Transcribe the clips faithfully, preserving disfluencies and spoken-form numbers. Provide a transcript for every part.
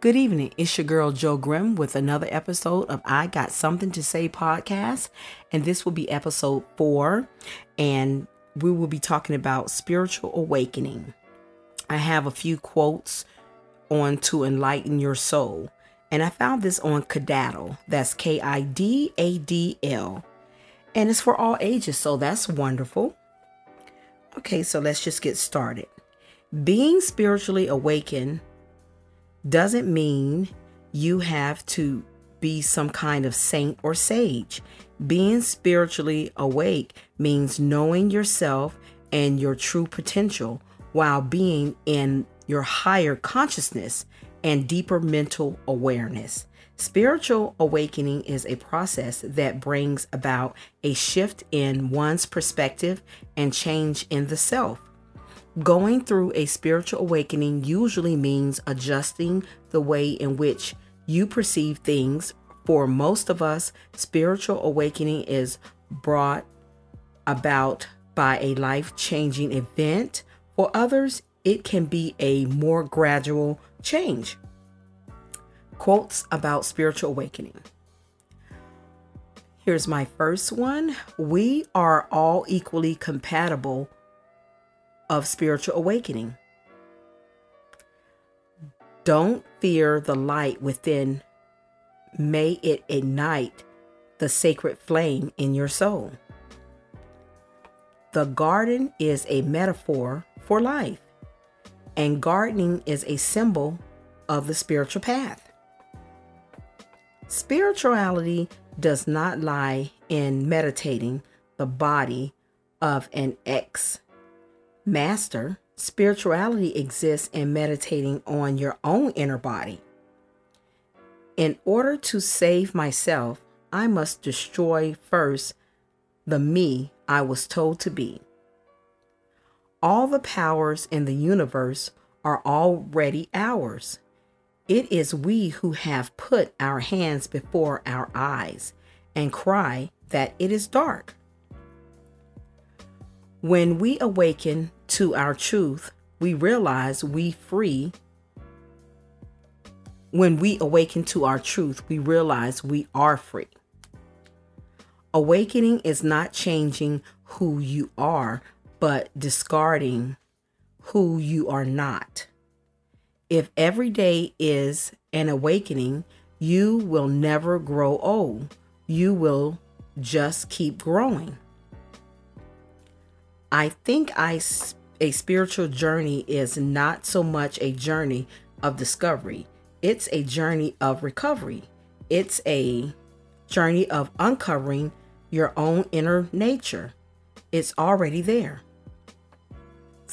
Good evening, it's your girl Joe Grimm with another episode of I Got Something to Say podcast, and this will be episode four, and we will be talking about spiritual awakening. I have a few quotes on to enlighten your soul, and I found this on Kadaddle, that's K I D A D L, and it's for all ages, so that's wonderful. Okay, so let's just get started. Being spiritually awakened doesn't mean you have to be some kind of saint or sage. Being spiritually awake means knowing yourself and your true potential while being in your higher consciousness and deeper mental awareness. Spiritual awakening is a process that brings about a shift in one's perspective and change in the self. Going through a spiritual awakening usually means adjusting the way in which you perceive things. For most of us, spiritual awakening is brought about by a life-changing event. For others, it can be a more gradual change. Quotes about spiritual awakening. Here's my first one. We are all equally compatible of spiritual awakening. Don't fear the light within. May it ignite the sacred flame in your soul. The garden is a metaphor for life, and gardening is a symbol of the spiritual path. Spirituality does not lie in meditating the body of an ex master. Spirituality exists in meditating on your own inner body. In order to save myself, I must destroy first the me I was told to be. All the powers in the universe are already ours. It is we who have put our hands before our eyes and cry that it is dark. When we awaken to our truth, we realize we free. When we awaken to our truth, we realize we are free. Awakening is not changing who you are, but discarding who you are not. If every day is an awakening, you will never grow old. You will just keep growing. I think I, a spiritual journey is not so much a journey of discovery. It's a journey of recovery. It's a journey of uncovering your own inner nature. It's already there.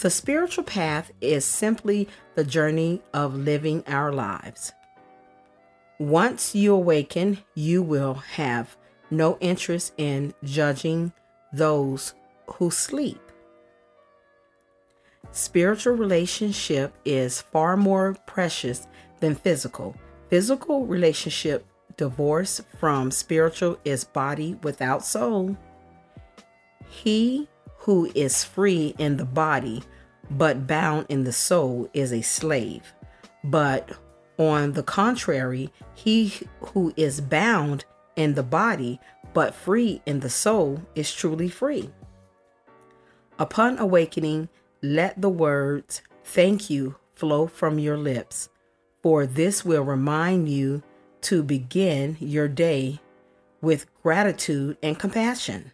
The spiritual path is simply the journey of living our lives. Once you awaken, you will have no interest in judging those who sleep. Spiritual relationship is far more precious than physical. Physical relationship divorced from spiritual is body without soul. He who is free in the body but bound in the soul is a slave. But on the contrary, he who is bound in the body but free in the soul is truly free. Upon awakening, let the words, thank you, flow from your lips, for this will remind you to begin your day with gratitude and compassion.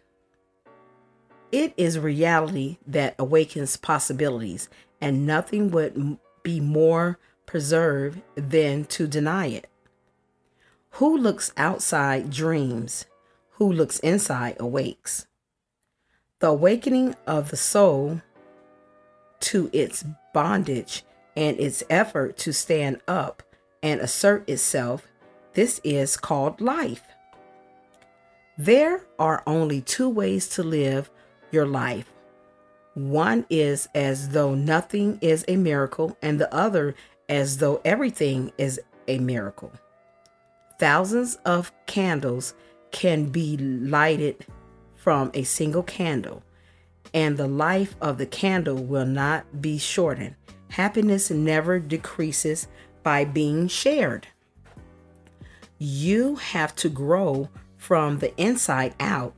It is reality that awakens possibilities, and nothing would be more preserved than to deny it. Who looks outside dreams, who looks inside awakes. The awakening of the soul to its bondage and its effort to stand up and assert itself, this is called life. There are only two ways to live your life. One is as though nothing is a miracle, and the other as though everything is a miracle. Thousands of candles can be lighted from a single candle, and the life of the candle will not be shortened. Happiness never decreases by being shared. You have to grow from the inside out.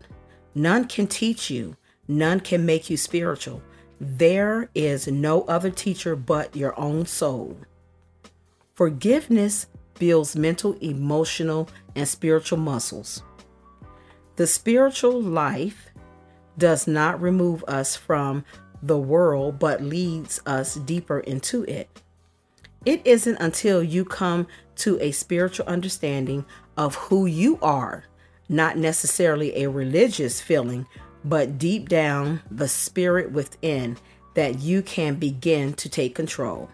None can teach you. None can make you spiritual. There is no other teacher but your own soul. Forgiveness builds mental, emotional, and spiritual muscles. The spiritual life does not remove us from the world, but leads us deeper into it. It isn't until you come to a spiritual understanding of who you are, not necessarily a religious feeling, but deep down the spirit within, that you can begin to take control.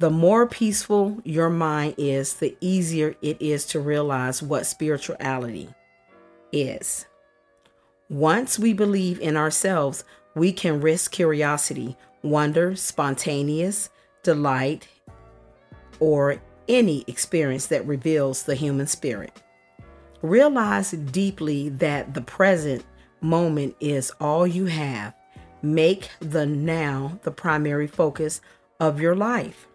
The more peaceful your mind is, the easier it is to realize what spirituality is. Once we believe in ourselves, we can risk curiosity, wonder, spontaneous delight, or any experience that reveals the human spirit. Realize deeply that the present moment is all you have. Make the now the primary focus of your life.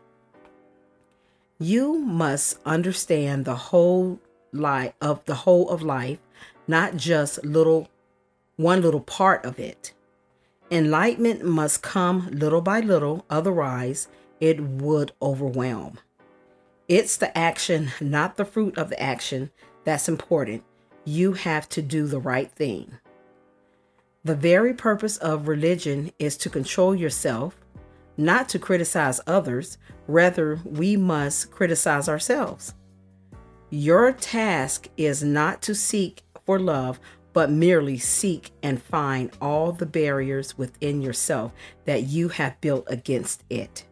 You must understand the whole life of the whole of life, not just little one little part of it. Enlightenment must come little by little, otherwise it would overwhelm. It's the action, not the fruit of the action, that's important. You have to do the right thing. The very purpose of religion is to control yourself, not to criticize others. Rather, we must criticize ourselves. Your task is not to seek for love, but merely seek and find all the barriers within yourself that you have built against it.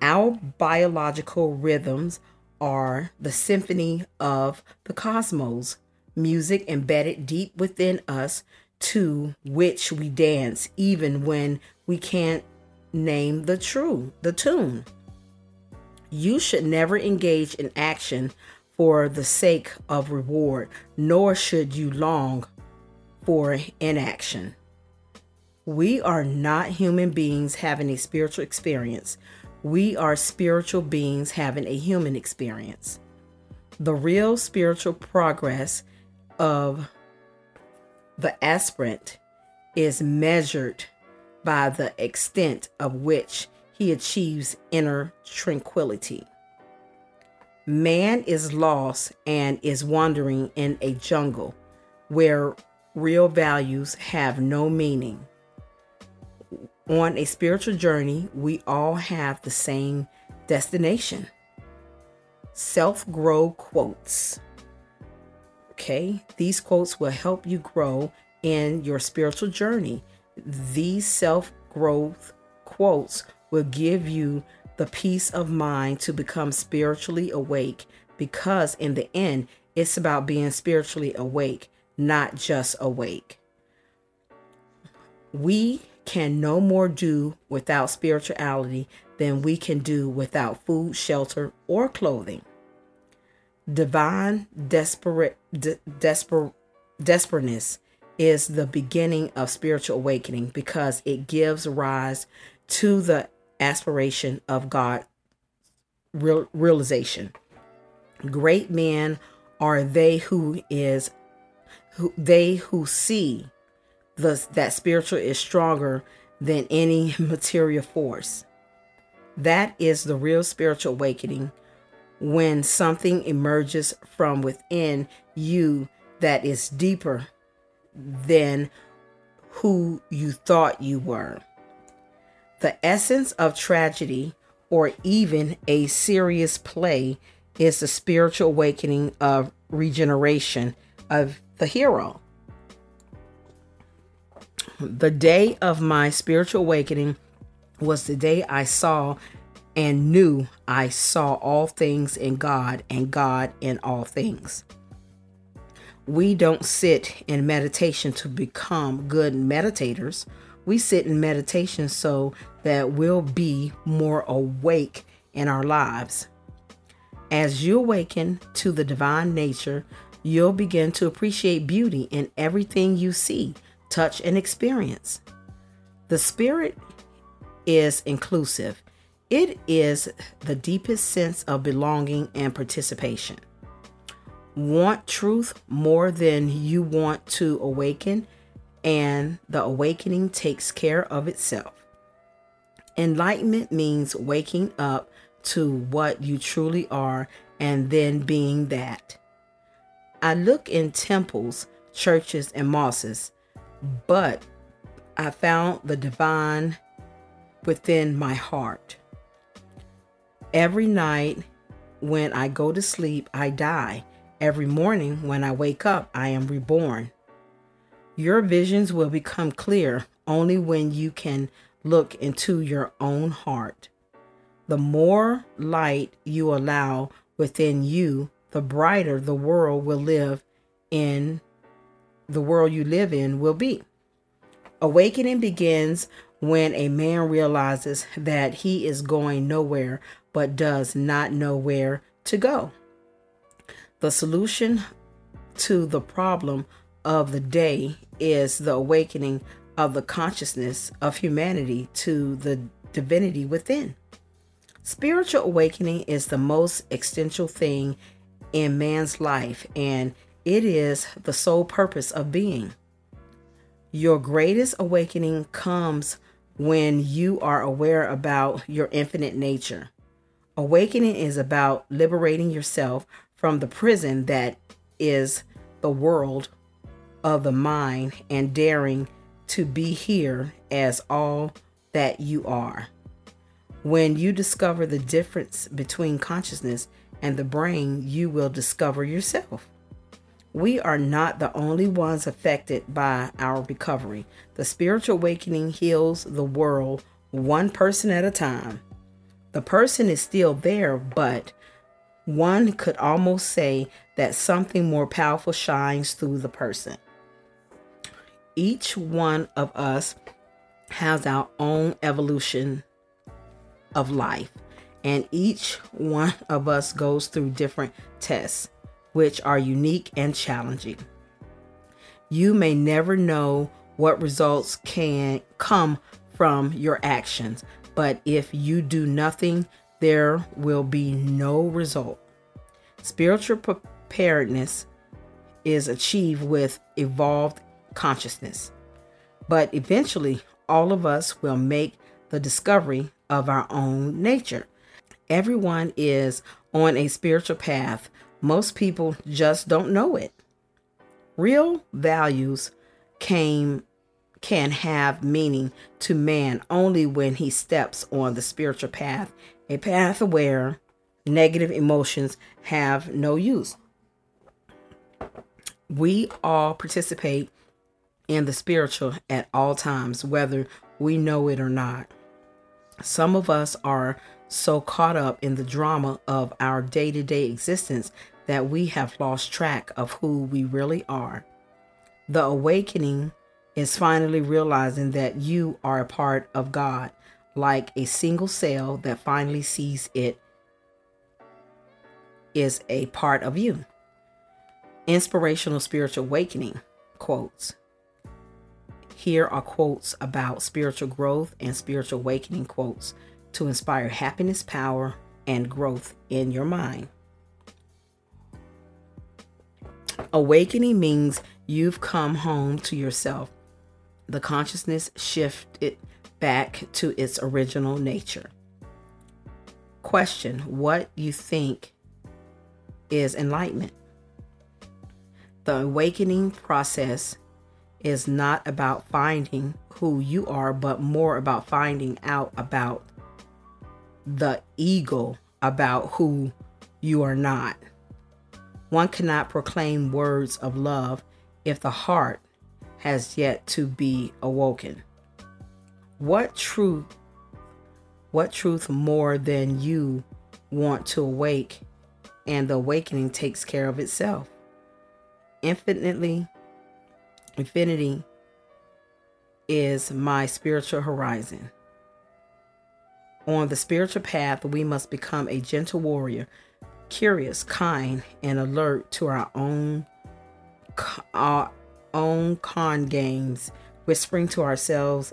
Our biological rhythms are the symphony of the cosmos, music embedded deep within us to which we dance even when we can't name the true, the tune. You should never engage in action for the sake of reward, nor should you long for inaction. We are not human beings having a spiritual experience. We are spiritual beings having a human experience. The real spiritual progress of the aspirant is measured by the extent of which he achieves inner tranquility. Man is lost and is wandering in a jungle where real values have no meaning. On a spiritual journey, we all have the same destination. Self-grow quotes. Okay, these quotes will help you grow in your spiritual journey. These self-growth quotes will give you the peace of mind to become spiritually awake, because in the end, it's about being spiritually awake, not just awake. We can no more do without spirituality than we can do without food, shelter, or clothing. Divine desperate de- desper- desperateness is the beginning of spiritual awakening, because it gives rise to the aspiration of God real- realization. Great men are they who is who they who see The, that spiritual is stronger than any material force. That is the real spiritual awakening, when something emerges from within you that is deeper than who you thought you were. The essence of tragedy, or even a serious play, is the spiritual awakening of regeneration of the hero. The day of my spiritual awakening was the day I saw and knew I saw all things in God and God in all things. We don't sit in meditation to become good meditators. We sit in meditation so that we'll be more awake in our lives. As you awaken to the divine nature, you'll begin to appreciate beauty in everything you see, touch, and experience. The spirit is inclusive. It is the deepest sense of belonging and participation. Want truth more than you want to awaken, and the awakening takes care of itself. Enlightenment means waking up to what you truly are and then being that. I look in temples, churches, and mosques, but I found the divine within my heart. Every night when I go to sleep, I die. Every morning when I wake up, I am reborn. Your visions will become clear only when you can look into your own heart. The more light you allow within you, the brighter the world will live in, the world you live in will be. Awakening begins when a man realizes that he is going nowhere but does not know where to go. The solution to the problem of the day is the awakening of the consciousness of humanity to the divinity within. Spiritual awakening is the most essential thing in man's life, and it is the sole purpose of being. Your greatest awakening comes when you are aware about your infinite nature. Awakening is about liberating yourself from the prison that is the world of the mind and daring to be here as all that you are. When you discover the difference between consciousness and the brain, you will discover yourself. We are not the only ones affected by our recovery. The spiritual awakening heals the world one person at a time. The person is still there, but one could almost say that something more powerful shines through the person. Each one of us has our own evolution of life, and each one of us goes through different tests, which are unique and challenging. You may never know what results can come from your actions, but if you do nothing, there will be no result. Spiritual preparedness is achieved with evolved consciousness, but eventually all of us will make the discovery of our own nature. Everyone is on a spiritual path. Most people just don't know it. Real values came can have meaning to man only when he steps on the spiritual path, a path where negative emotions have no use. We all participate in the spiritual at all times, whether we know it or not. Some of us are so caught up in the drama of our day-to-day existence that we have lost track of who we really are. The awakening is finally realizing that you are a part of God, like a single cell that finally sees it is a part of you. Inspirational spiritual awakening quotes. Here are quotes about spiritual growth and spiritual awakening quotes to inspire happiness, power, and growth in your mind. Awakening means you've come home to yourself. The consciousness shifted back to its original nature. Question what you think is enlightenment. The awakening process is not about finding who you are, but more about finding out about the ego, about who you are not. One cannot proclaim words of love if the heart has yet to be awoken. What truth, what truth more than you want to awake, and the awakening takes care of itself. Infinitely, infinity is my spiritual horizon. On the spiritual path, we must become a gentle warrior, curious, kind, and alert to our own our own con games, whispering to ourselves,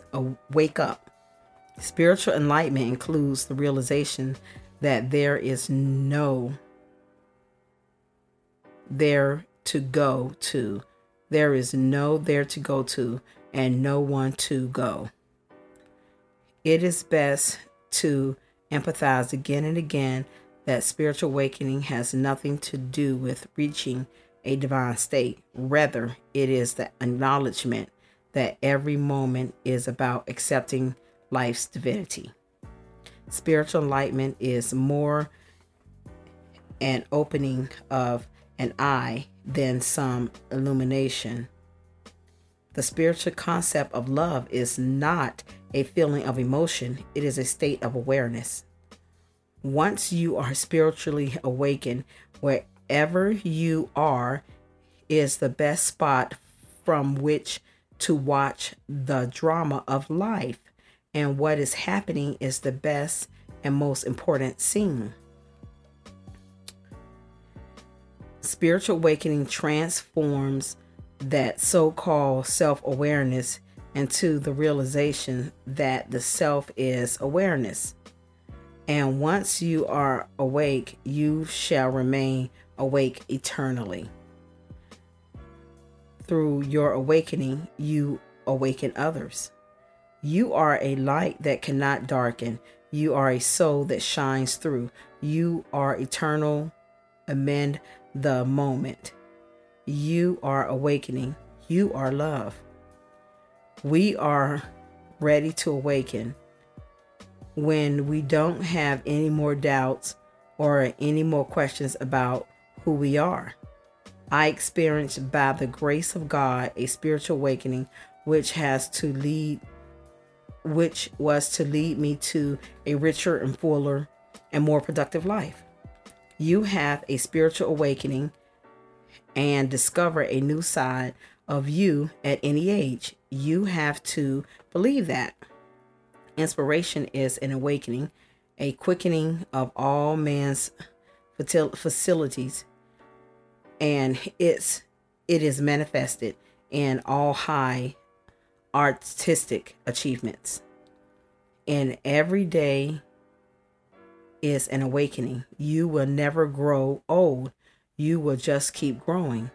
wake up. Spiritual enlightenment includes the realization that there is no there to go to. There is no there to go to and no one to go. It is best to empathize again and again that spiritual awakening has nothing to do with reaching a divine state. Rather, it is the acknowledgement that every moment is about accepting life's divinity. Spiritual enlightenment is more an opening of an eye than some illumination. The spiritual concept of love is not a feeling of emotion. It is a state of awareness. Once you are spiritually awakened, wherever you are is the best spot from which to watch the drama of life. And what is happening is the best and most important scene. Spiritual awakening transforms that so-called self-awareness into the realization that the self is awareness. And once you are awake, you shall remain awake eternally. Through your awakening, you awaken others. You are a light that cannot darken. You are a soul that shines through. You are eternal. Amend the moment. You are awakening. You are love. We are ready to awaken. When we don't have any more doubts or any more questions about who we are. I experienced by the grace of God a spiritual awakening which has to lead which was to lead me to a richer and fuller and more productive life. You have a spiritual awakening and discover a new side of you at any age. You have to believe that. Inspiration is an awakening, a quickening of all man's facilities, and it's it is manifested in all high artistic achievements. And every day is an awakening. You will never grow old. You will just keep growing.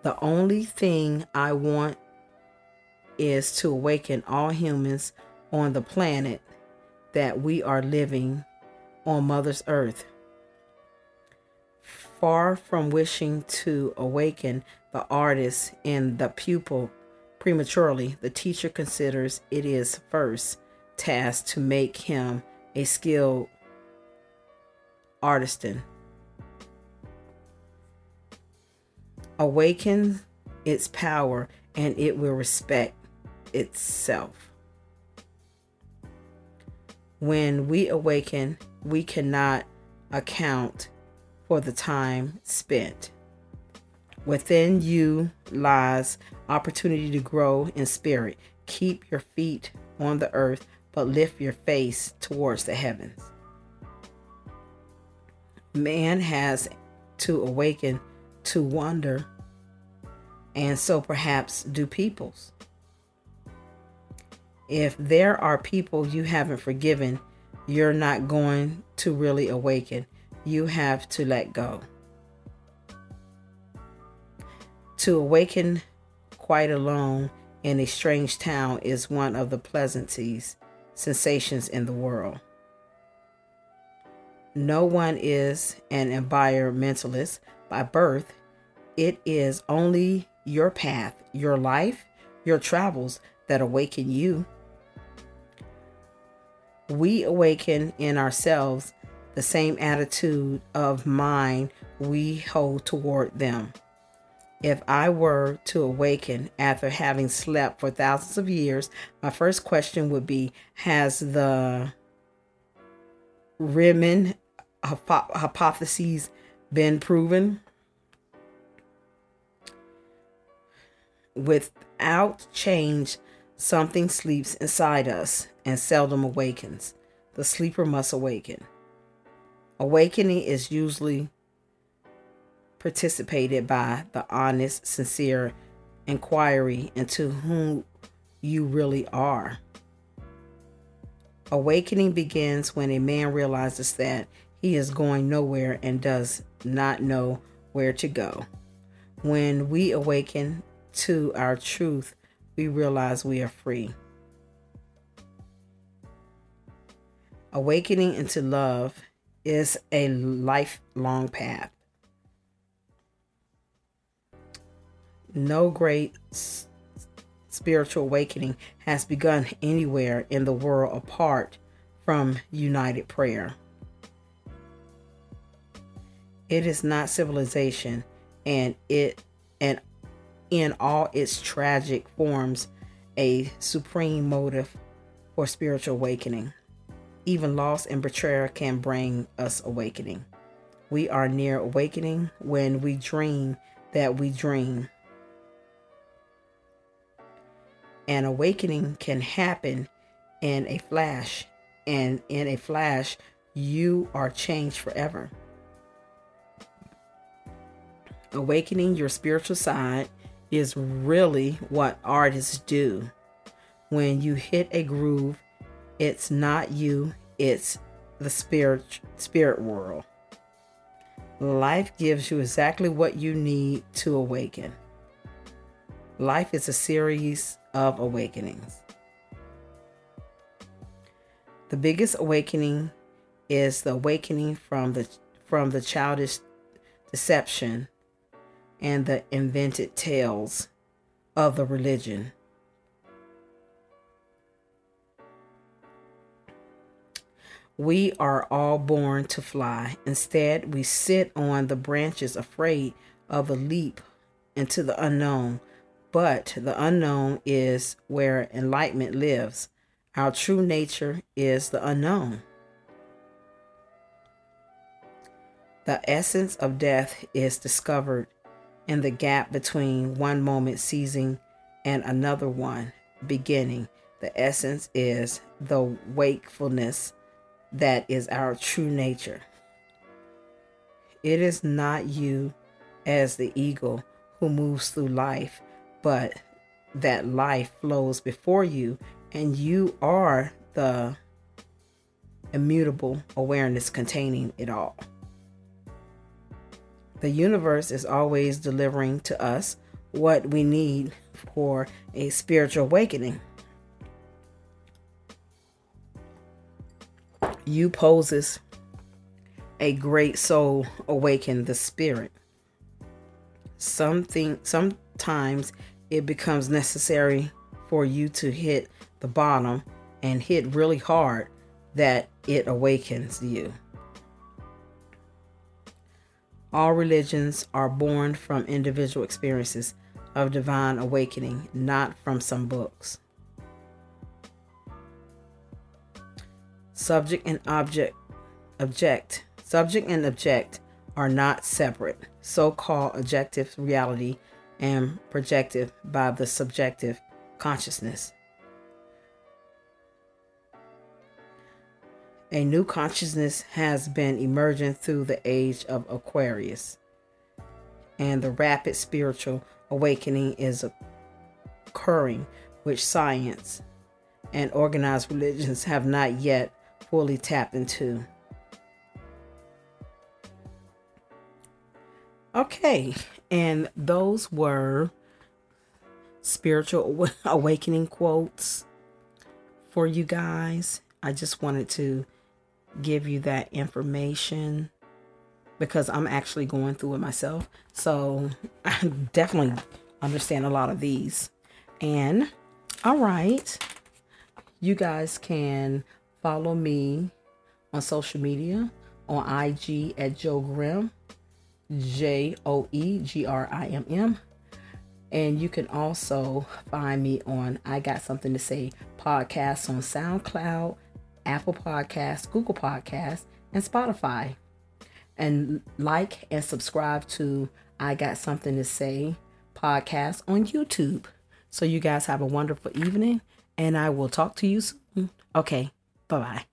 The only thing I want is to awaken all humans on the planet that we are living on Mother's Earth. Far from wishing to awaken the artist and the pupil prematurely, the teacher considers it is first task to make him a skilled artisan. Awaken its power and it will respect itself. When we awaken, we cannot account for the time spent. Within you lies opportunity to grow in spirit. Keep your feet on the earth, but lift your face towards the heavens. Man has to awaken to wonder, and so perhaps do peoples. If there are people you haven't forgiven, you're not going to really awaken. You have to let go. To awaken quite alone in a strange town is one of the pleasantest sensations in the world. No one is an environmentalist by birth. It is only your path, your life, your travels that awaken you. We awaken in ourselves the same attitude of mind we hold toward them. If I were to awaken after having slept for thousands of years, my first question would be, has the Riemann hypothesis been proven? Without change, something sleeps inside us and seldom awakens. The sleeper must awaken. Awakening is usually participated by the honest, sincere inquiry into whom you really are. Awakening begins when a man realizes that he is going nowhere and does not know where to go. When we awaken to our truth, we realize we are free. Awakening into love is a lifelong path. No great s- spiritual awakening has begun anywhere in the world apart from united prayer. It is not civilization, and it and in all its tragic forms, a supreme motive for spiritual awakening. Even loss and betrayal can bring us awakening. We are near awakening when we dream that we dream. An awakening can happen in a flash, and in a flash, you are changed forever. Awakening your spiritual side is really what artists do. When you hit a groove, it's not you, it's the spirit spirit world. Life gives you exactly what you need to awaken. Life is a series of awakenings. The biggest awakening is the awakening from the from the childish deception and the invented tales of the religion. We are all born to fly. Instead, we sit on the branches afraid of a leap into the unknown. But the unknown is where enlightenment lives. Our true nature is the unknown. The essence of death is discovered in the gap between one moment ceasing and another one beginning. The essence is the wakefulness that is our true nature. It is not you as the eagle who moves through life, but that life flows before you, and you are the immutable awareness containing it all. The universe is always delivering to us what we need for a spiritual awakening. You poses a great soul, awaken the spirit. Something, sometimes it becomes necessary for you to hit the bottom and hit really hard that it awakens you. All religions are born from individual experiences of divine awakening, not from some books. Subject and object, object, subject and object are not separate. So-called objective reality and projected by the subjective consciousness. A new consciousness has been emerging through the age of Aquarius, and the rapid spiritual awakening is occurring, which science and organized religions have not yet fully tapped into. Okay, and those were spiritual awakening quotes for you guys. I just wanted to give you that information because I'm actually going through it myself. So I definitely understand a lot of these. And all right, you guys can follow me on social media, on I G at Joe Grimm, J O E G R I M M, and you can also find me on I Got Something to Say podcast on SoundCloud, Apple Podcasts, Google Podcasts, and Spotify. And like and subscribe to I Got Something to Say podcast on YouTube. So you guys have a wonderful evening, and I will talk to you soon. Okay, bye-bye.